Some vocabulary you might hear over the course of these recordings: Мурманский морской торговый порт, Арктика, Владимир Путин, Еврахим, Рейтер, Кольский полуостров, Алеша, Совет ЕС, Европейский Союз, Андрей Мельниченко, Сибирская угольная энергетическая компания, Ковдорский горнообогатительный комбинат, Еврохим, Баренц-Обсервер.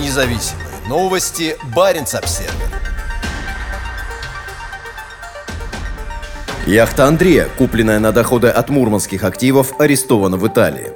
Независимые новости. Баренц-Обсервер. Яхта Андрея, купленная на доходы от мурманских активов, арестована в Италии.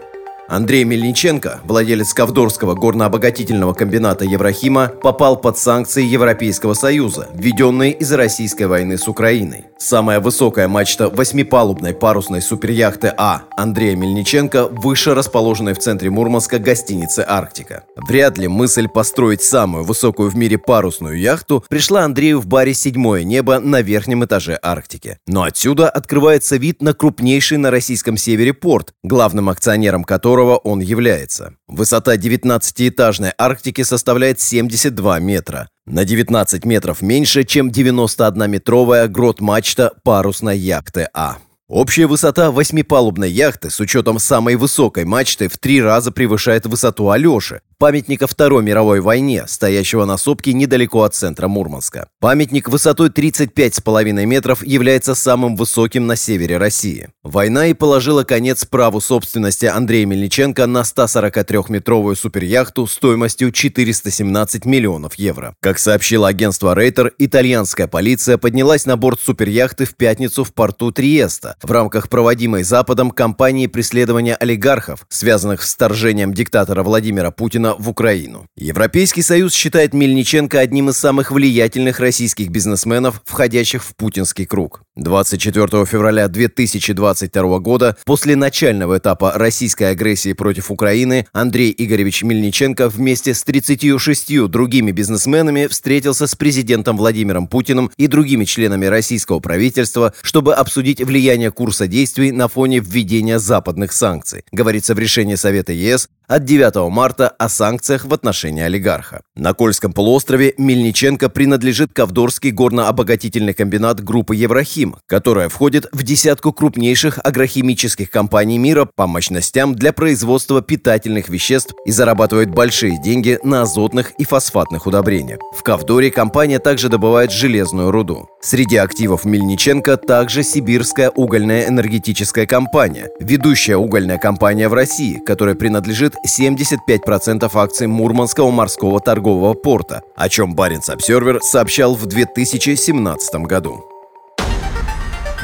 Андрей Мельниченко, владелец Ковдорского горнообогатительного комбината Еврахима, попал под санкции Европейского Союза, введенные из-за российской войны с Украиной. Самая высокая мачта восьмипалубной парусной суперяхты А Андрея Мельниченко выше расположенной в центре Мурманска гостиницы «Арктика». Вряд ли мысль построить самую высокую в мире парусную яхту пришла Андрею в баре «Седьмое небо» на верхнем этаже «Арктики». Но отсюда открывается вид на крупнейший на российском севере порт, главным акционером которого он является. Высота 19-этажной Арктики составляет 72 метра. На 19 метров меньше, чем 91-метровая грот-мачта парусной яхты А. Общая высота восьмипалубной яхты с учетом самой высокой мачты в 3 раза превышает высоту Алеши, памятника Второй мировой войне, стоящего на сопке недалеко от центра Мурманска. Памятник высотой 35,5 метров является самым высоким на севере России. Война и положила конец праву собственности Андрея Мельниченко на 143-метровую суперяхту стоимостью 417 миллионов евро. Как сообщило агентство Рейтер, итальянская полиция поднялась на борт суперяхты в пятницу в порту Триеста в рамках проводимой Западом кампании преследования олигархов, связанных с вторжением диктатора Владимира Путина в Украину. Европейский Союз считает Мельниченко одним из самых влиятельных российских бизнесменов, входящих в путинский круг. 24 февраля 2022 года, после начального этапа российской агрессии против Украины, Андрей Игоревич Мельниченко вместе с 36 другими бизнесменами встретился с президентом Владимиром Путиным и другими членами российского правительства, чтобы обсудить влияние курса действий на фоне введения западных санкций, говорится в решении Совета ЕС от 9 марта о санкциях в отношении олигарха. На Кольском полуострове Мельниченко принадлежит Ковдорский горнообогатительный комбинат группы «Еврохим», которая входит в десятку крупнейших агрохимических компаний мира по мощностям для производства питательных веществ и зарабатывает большие деньги на азотных и фосфатных удобрениях. В Ковдоре компания также добывает железную руду. Среди активов Мельниченко также Сибирская угольная энергетическая компания, ведущая угольная компания в России, которой принадлежит 75% акций Мурманского морского торгового порта, о чем Баренц-Обсервер сообщал в 2017 году.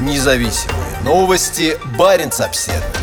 Независимые новости. Баренц-Обсервер.